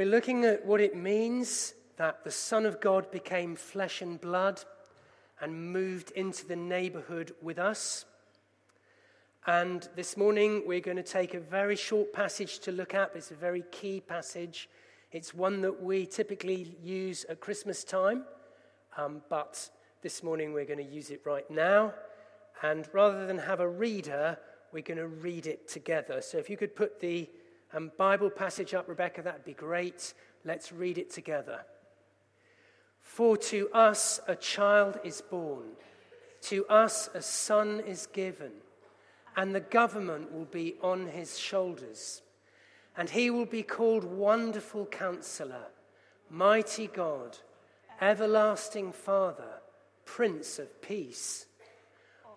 We're looking at what it means that the Son of God became flesh and blood and moved into the neighborhood with us. And this morning we're going to take a very short passage to look at. It's a very key passage. It's one that we typically use at Christmas time, but this morning we're going to use it right now. And rather than have a reader, we're going to read it together. So if you could put the Bible passage up, Rebecca, that'd be great. Let's read it together. For to us a child is born, to us a son is given, and the government will be on his shoulders. And he will be called Wonderful Counselor, Mighty God, Everlasting Father, Prince of Peace.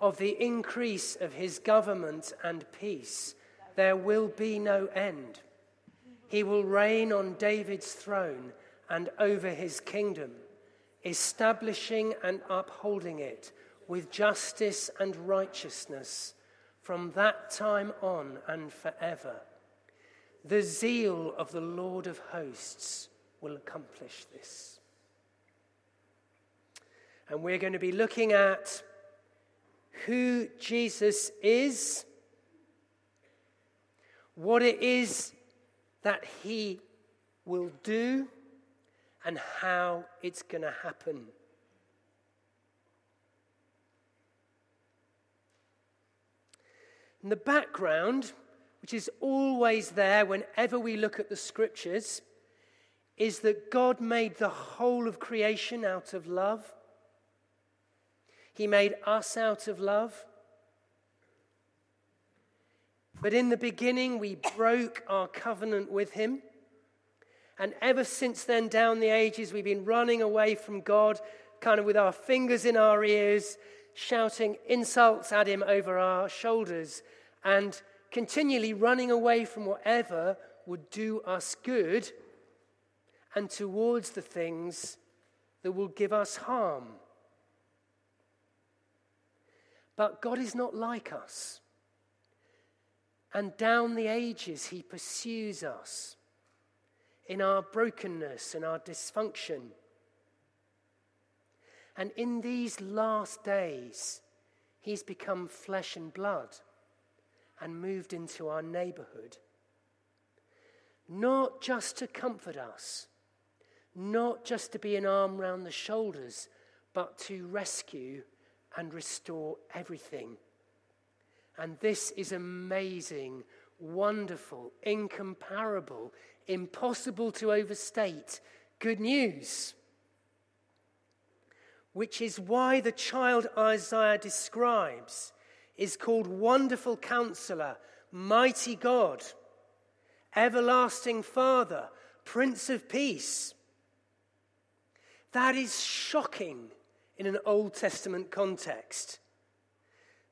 Of the increase of his government and peace, there will be no end. He will reign on David's throne and over his kingdom, establishing and upholding it with justice and righteousness from that time on and forever. The zeal of the Lord of hosts will accomplish this. And we're going to be looking at who Jesus is, what it is that he will do, and how it's going to happen. And the background, which is always there whenever we look at the scriptures, is that God made the whole of creation out of love. He made us out of love. But in the beginning, we broke our covenant with him. And ever since then, down the ages, we've been running away from God, kind of with our fingers in our ears, shouting insults at him over our shoulders, and continually running away from whatever would do us good and towards the things that will give us harm. But God is not like us. And down the ages, he pursues us in our brokenness and our dysfunction. And in these last days, he's become flesh and blood and moved into our neighborhood. Not just to comfort us, not just to be an arm round the shoulders, but to rescue and restore everything. And this is amazing, wonderful, incomparable, impossible to overstate good news. Which is why the child Isaiah describes is called Wonderful Counselor, Mighty God, Everlasting Father, Prince of Peace. That is shocking in an Old Testament context.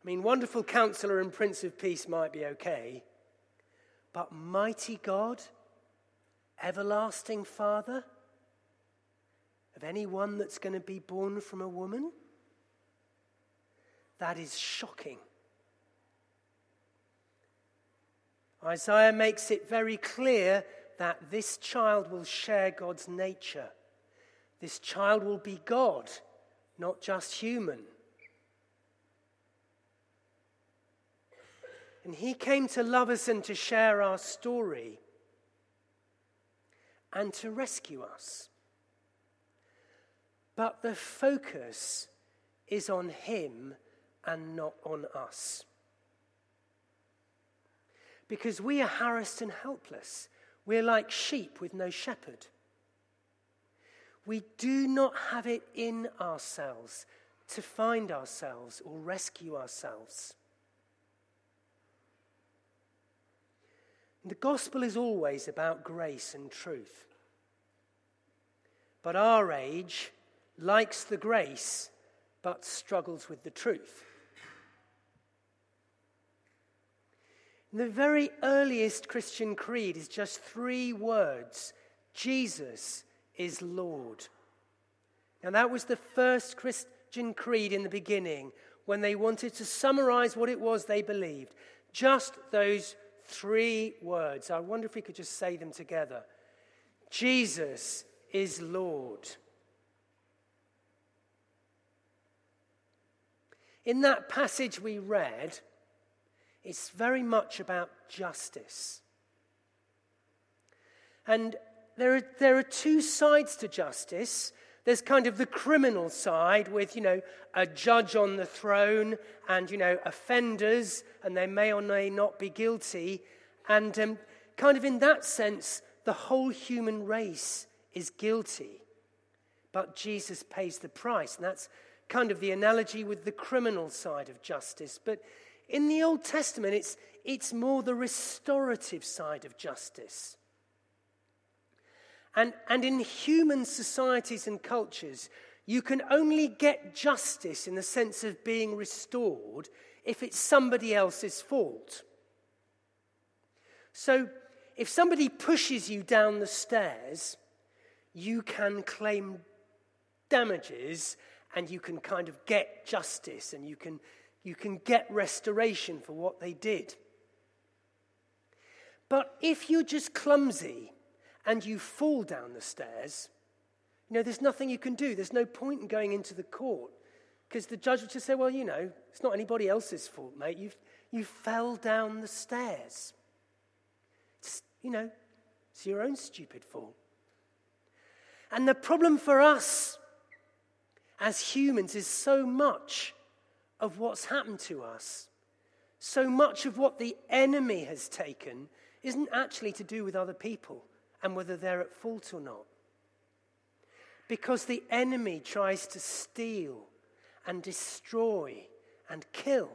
I mean, Wonderful Counselor and Prince of Peace might be okay, but Mighty God, Everlasting Father, of anyone that's going to be born from a woman? That is shocking. Isaiah makes it very clear that this child will share God's nature. This child will be God, not just human. And he came to love us and to share our story and to rescue us. But the focus is on him and not on us. Because we are harassed and helpless. We're like sheep with no shepherd. We do not have it in ourselves to find ourselves or rescue ourselves. The gospel is always about grace and truth. But our age likes the grace but struggles with the truth. The very earliest Christian creed is just three words: Jesus is Lord. Now that was the first Christian creed in the beginning, when they wanted to summarize what it was they believed. Just those three words. I wonder if we could just say them together. Jesus is Lord. In that passage we read, it's very much about justice. And there are two sides to justice. There's kind of the criminal side with, a judge on the throne and, offenders, and they may or may not be guilty. And kind of in that sense, the whole human race is guilty. But Jesus pays the price. And that's kind of the analogy with the criminal side of justice. But in the Old Testament, it's more the restorative side of justice. And in human societies and cultures, you can only get justice in the sense of being restored if it's somebody else's fault. So if somebody pushes you down the stairs, you can claim damages and you can kind of get justice and you can get restoration for what they did. But if you're just clumsy and you fall down the stairs, there's nothing you can do. There's no point in going into the court because the judge would just say, well, it's not anybody else's fault, mate. You fell down the stairs. It's your own stupid fault. And the problem for us as humans is so much of what's happened to us, so much of what the enemy has taken isn't actually to do with other people and whether they're at fault or not. Because the enemy tries to steal and destroy and kill.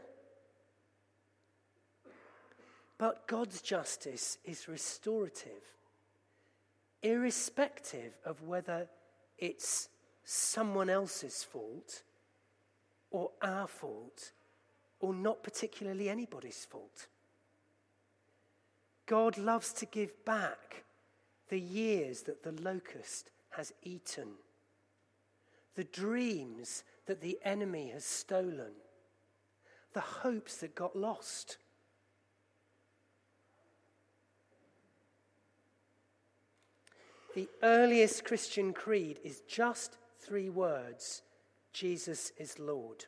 But God's justice is restorative, irrespective of whether it's someone else's fault or our fault or not particularly anybody's fault. God loves to give back the years that the locust has eaten, the dreams that the enemy has stolen, the hopes that got lost. The earliest Christian creed is just 3 words: Jesus is Lord.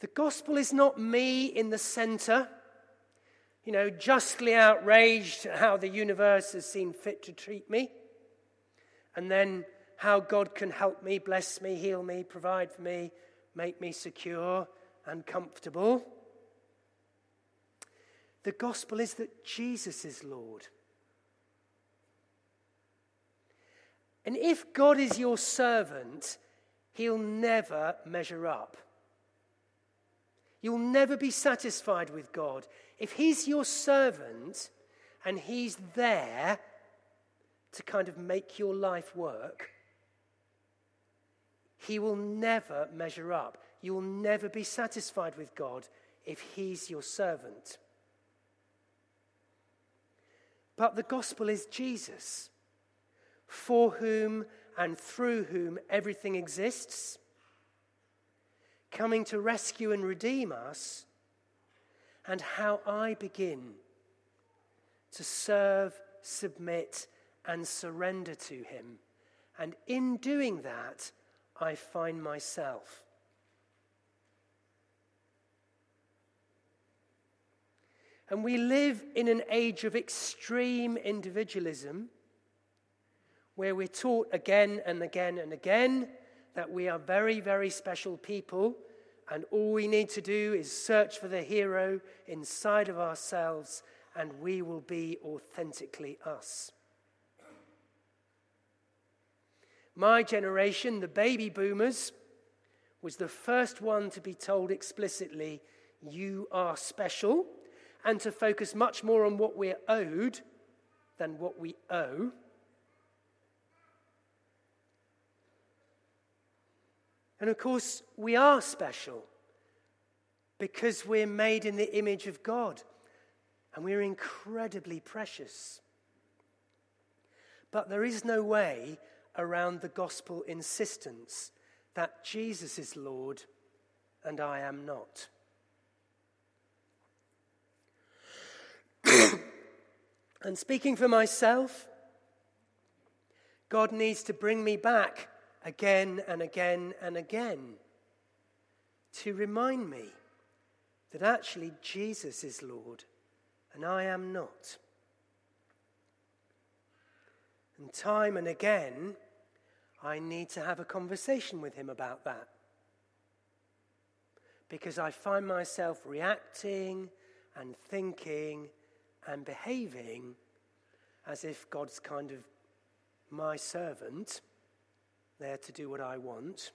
The gospel is not me in the center, justly outraged at how the universe has seen fit to treat me, and then how God can help me, bless me, heal me, provide for me, make me secure and comfortable. The gospel is that Jesus is Lord. And if God is your servant, he'll never measure up. You'll never be satisfied with God. If he's your servant and he's there to kind of make your life work, he will never measure up. You'll never be satisfied with God if he's your servant. But the gospel is Jesus, for whom and through whom everything exists, coming to rescue and redeem us, and how I begin to serve, submit, and surrender to him. And in doing that, I find myself. And we live in an age of extreme individualism where we're taught again and again and again that we are very, very special people and all we need to do is search for the hero inside of ourselves and we will be authentically us. My generation, the baby boomers, was the first one to be told explicitly, you are special, and to focus much more on what we're owed than what we owe. And of course, we are special because we're made in the image of God and we're incredibly precious. But there is no way around the gospel insistence that Jesus is Lord and I am not. And speaking for myself, God needs to bring me back again and again and again to remind me that actually Jesus is Lord and I am not. And time and again, I need to have a conversation with him about that. Because I find myself reacting and thinking and behaving as if God's kind of my servant, there to do what I want.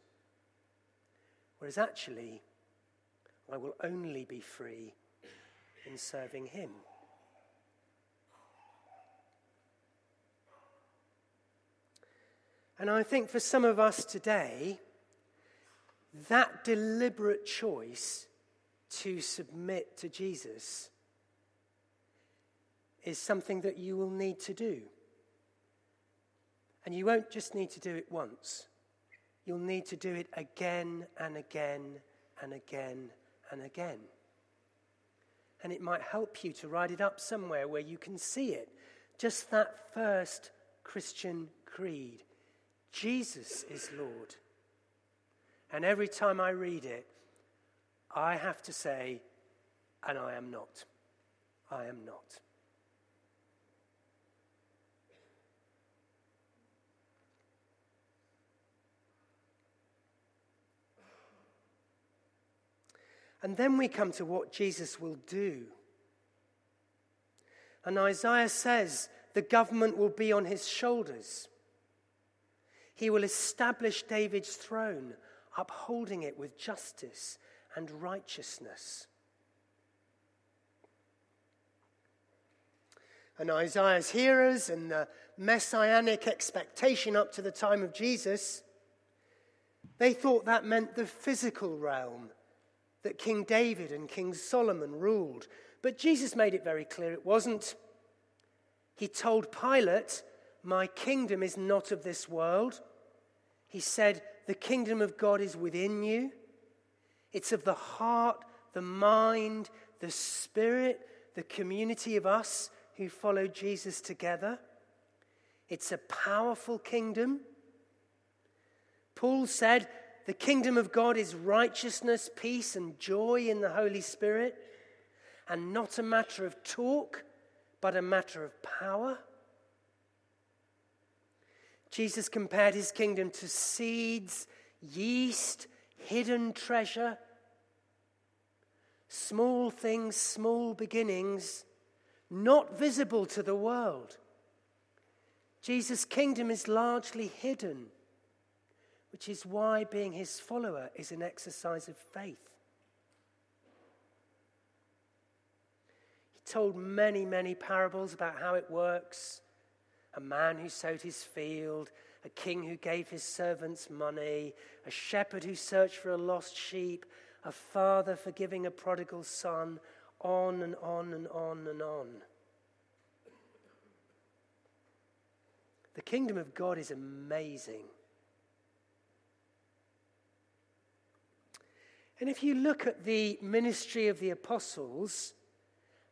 Whereas actually, I will only be free in serving him. And I think for some of us today, that deliberate choice to submit to Jesus is something that you will need to do. And you won't just need to do it once. You'll need to do it again and again and again and again. And it might help you to write it up somewhere where you can see it. Just that first Christian creed. Jesus is Lord. And every time I read it, I have to say, and I am not. I am not. And then we come to what Jesus will do. And Isaiah says, the government will be on his shoulders. He will establish David's throne, upholding it with justice and righteousness. And Isaiah's hearers and the messianic expectation up to the time of Jesus, they thought that meant the physical realm that King David and King Solomon ruled. But Jesus made it very clear it wasn't. He told Pilate, "My kingdom is not of this world." He said, "The kingdom of God is within you. It's of the heart, the mind, the spirit, the community of us who follow Jesus together. It's a powerful kingdom." Paul said, "The kingdom of God is righteousness, peace, and joy in the Holy Spirit, and not a matter of talk, but a matter of power." Jesus compared his kingdom to seeds, yeast, hidden treasure, small things, small beginnings, not visible to the world. Jesus' kingdom is largely hidden, which is why being his follower is an exercise of faith. He told many, many parables about how it works. A man who sowed his field, a king who gave his servants money, a shepherd who searched for a lost sheep, a father forgiving a prodigal son, on and on and on and on. The kingdom of God is amazing. And if you look at the ministry of the apostles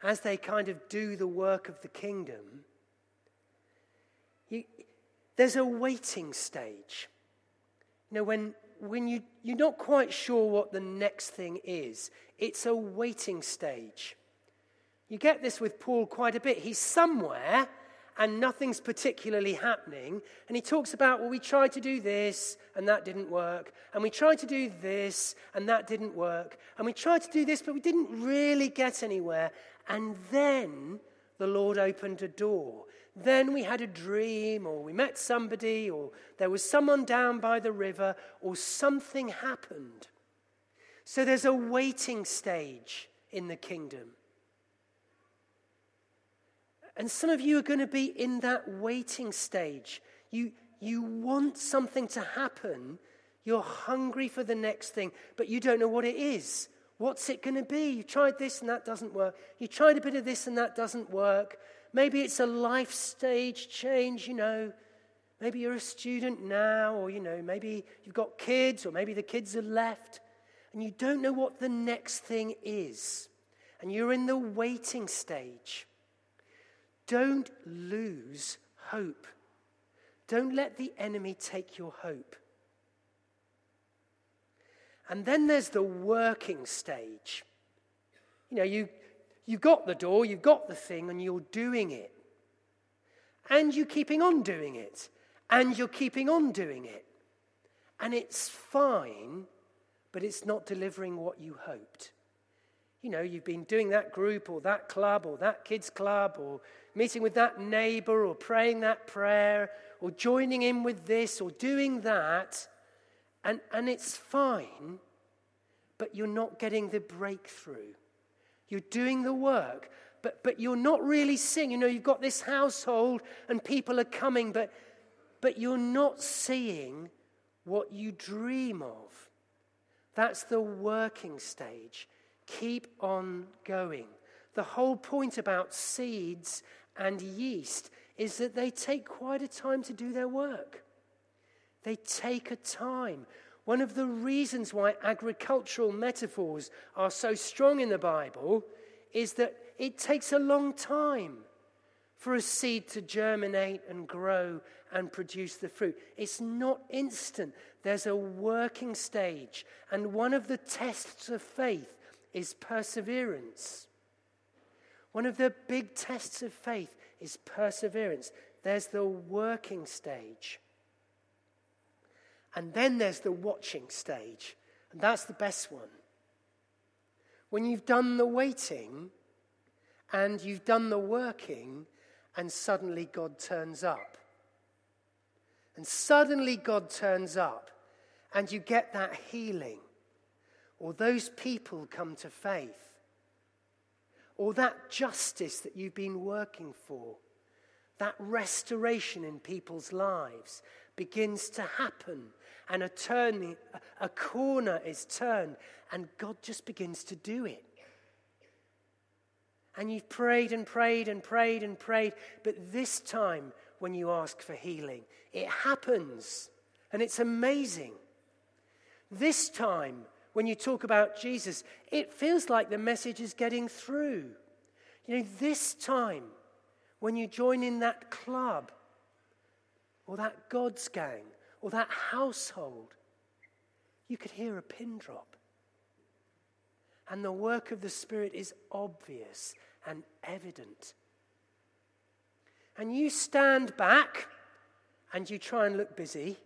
as they kind of do the work of the kingdom, there's a waiting stage. You know, when you're not quite sure what the next thing is, it's a waiting stage. You get this with Paul quite a bit. He's somewhere and nothing's particularly happening. And he talks about, well, we tried to do this and that didn't work. And we tried to do this and that didn't work. And we tried to do this, but we didn't really get anywhere. And then the Lord opened a door. Then we had a dream, or we met somebody, or there was someone down by the river, or something happened. So there's a waiting stage in the kingdom. And some of you are going to be in that waiting stage. You want something to happen. You're hungry for the next thing, but you don't know what it is. What's it going to be? You tried this and that doesn't work. You tried a bit of this and that doesn't work. Maybe it's a life stage change, you know. Maybe you're a student now, or, you know, maybe you've got kids, or maybe the kids are left, and you don't know what the next thing is. And you're in the waiting stage. Don't lose hope. Don't let the enemy take your hope. And then there's the working stage. You know, you've got the door, you've got the thing, and you're doing it. And you're keeping on doing it. And you're keeping on doing it. And it's fine, but it's not delivering what you hoped. You know, you've been doing that group or that club or that kids club or meeting with that neighbor or praying that prayer or joining in with this or doing that, and it's fine, but you're not getting the breakthrough. You're doing the work, but you're not really seeing. You know, you've got this household and people are coming, but you're not seeing what you dream of. That's the working stage. Keep on going. The whole point about seeds and yeast is that they take quite a time to do their work. They take a time. One of the reasons why agricultural metaphors are so strong in the Bible is that it takes a long time for a seed to germinate and grow and produce the fruit. It's not instant. There's a working stage. And one of the tests of faith is perseverance. One of the big tests of faith is perseverance. There's the working stage. And then there's the watching stage. And that's the best one. When you've done the waiting and you've done the working, and suddenly God turns up. And suddenly God turns up and you get that healing. Or those people come to faith. Or that justice that you've been working for, that restoration in people's lives begins to happen, and a corner is turned, and God just begins to do it. And you've prayed and prayed and prayed and prayed, but this time when you ask for healing, it happens, and it's amazing. This time, when you talk about Jesus, it feels like the message is getting through. You know, this time, when you join in that club, or that God's gang, or that household, you could hear a pin drop. And the work of the Spirit is obvious and evident. And you stand back, and you try and look busy,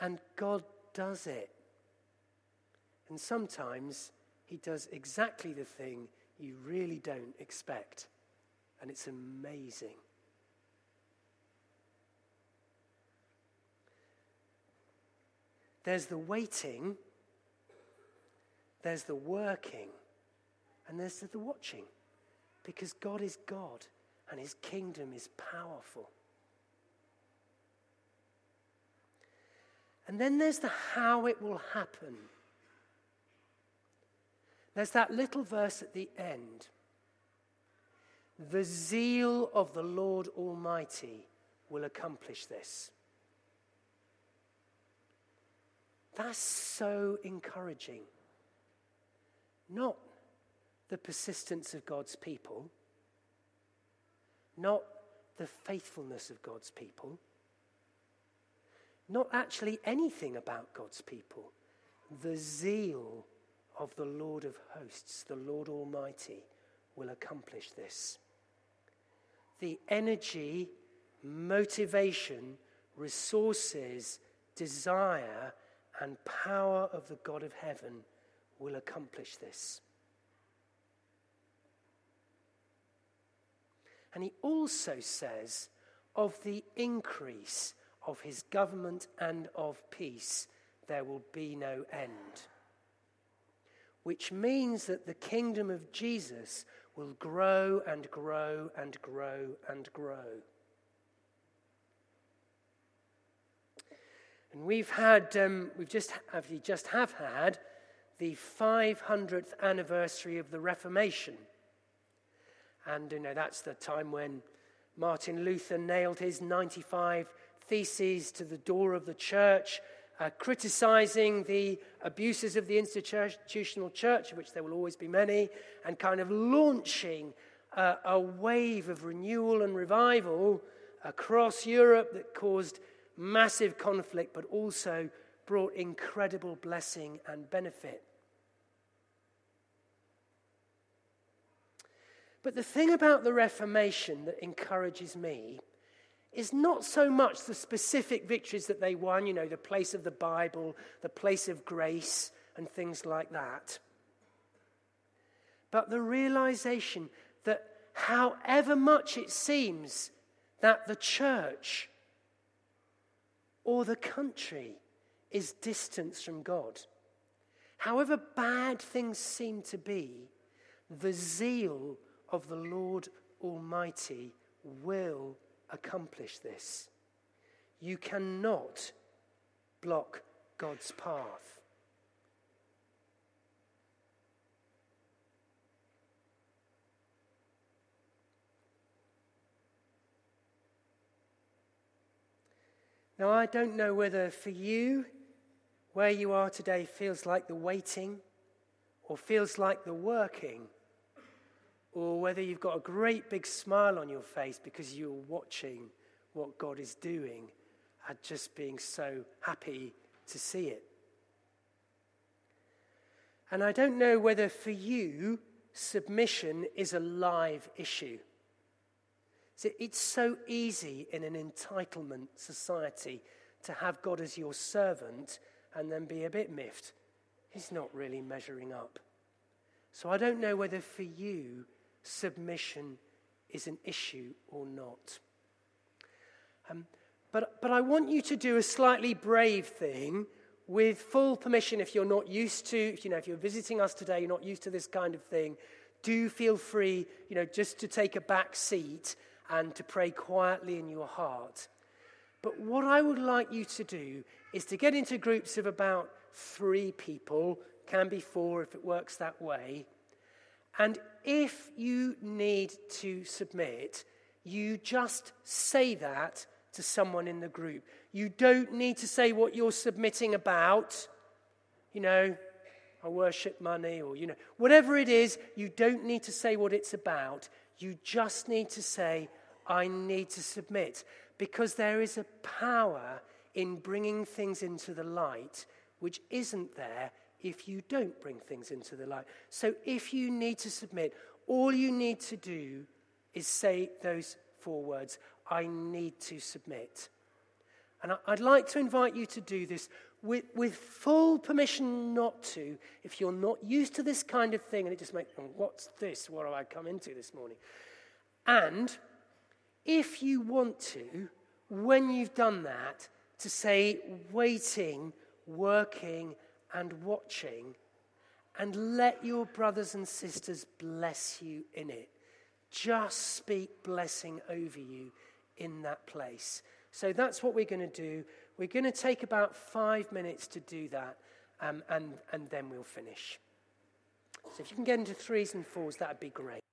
and God does it. And sometimes he does exactly the thing you really don't expect. And it's amazing. There's the waiting, there's the working, and there's the watching. Because God is God and his kingdom is powerful. And then there's the how it will happen. There's that little verse at the end. The zeal of the Lord Almighty will accomplish this. That's so encouraging. Not the persistence of God's people. Not the faithfulness of God's people. Not actually anything about God's people. The zeal of the Lord of hosts, the Lord Almighty, will accomplish this. The energy, motivation, resources, desire, and power of the God of heaven will accomplish this. And he also says, of the increase of his government and of peace, there will be no end. Which means that the kingdom of Jesus will grow and grow and grow and grow. And we've had, we just have had the 500th anniversary of the Reformation. And you know, that's the time when Martin Luther nailed his 95 theses to the door of the church, criticizing the abuses of the institutional church, which there will always be many, and kind of launching a wave of renewal and revival across Europe that caused massive conflict, but also brought incredible blessing and benefit. But the thing about the Reformation that encourages me is not so much the specific victories that they won, you know, the place of the Bible, the place of grace, and things like that, but the realization that however much it seems that the church or the country is distanced from God, however bad things seem to be, the zeal of the Lord Almighty will accomplish this. You cannot block God's path. Now, I don't know whether for you, where you are today feels like the waiting or feels like the working, or whether you've got a great big smile on your face because you're watching what God is doing and just being so happy to see it. And I don't know whether for you, submission is a live issue. It's so easy in an entitlement society to have God as your servant and then be a bit miffed. He's not really measuring up. So I don't know whether for you, submission is an issue or not. But I want you to do a slightly brave thing with full permission. If you're not used to, if you're visiting us today, you're not used to this kind of thing, do feel free, just to take a back seat and to pray quietly in your heart. But what I would like you to do is to get into groups of about 3 people, can be 4 if it works that way. And if you need to submit, you just say that to someone in the group. You don't need to say what you're submitting about, I worship money, or, whatever it is, you don't need to say what it's about. You just need to say, I need to submit. Because there is a power in bringing things into the light which isn't there if you don't bring things into the light. So if you need to submit, all you need to do is say those 4 words, I need to submit. And I'd like to invite you to do this with full permission not to, if you're not used to this kind of thing, and it just makes, what's this? What have I come into this morning? And if you want to, when you've done that, to say waiting, working, and watching, and let your brothers and sisters bless you in it. Just speak blessing over you in that place. So that's what we're going to do. We're going to take about 5 minutes to do that, and then we'll finish. So if you can get into 3s and 4s, that would be great.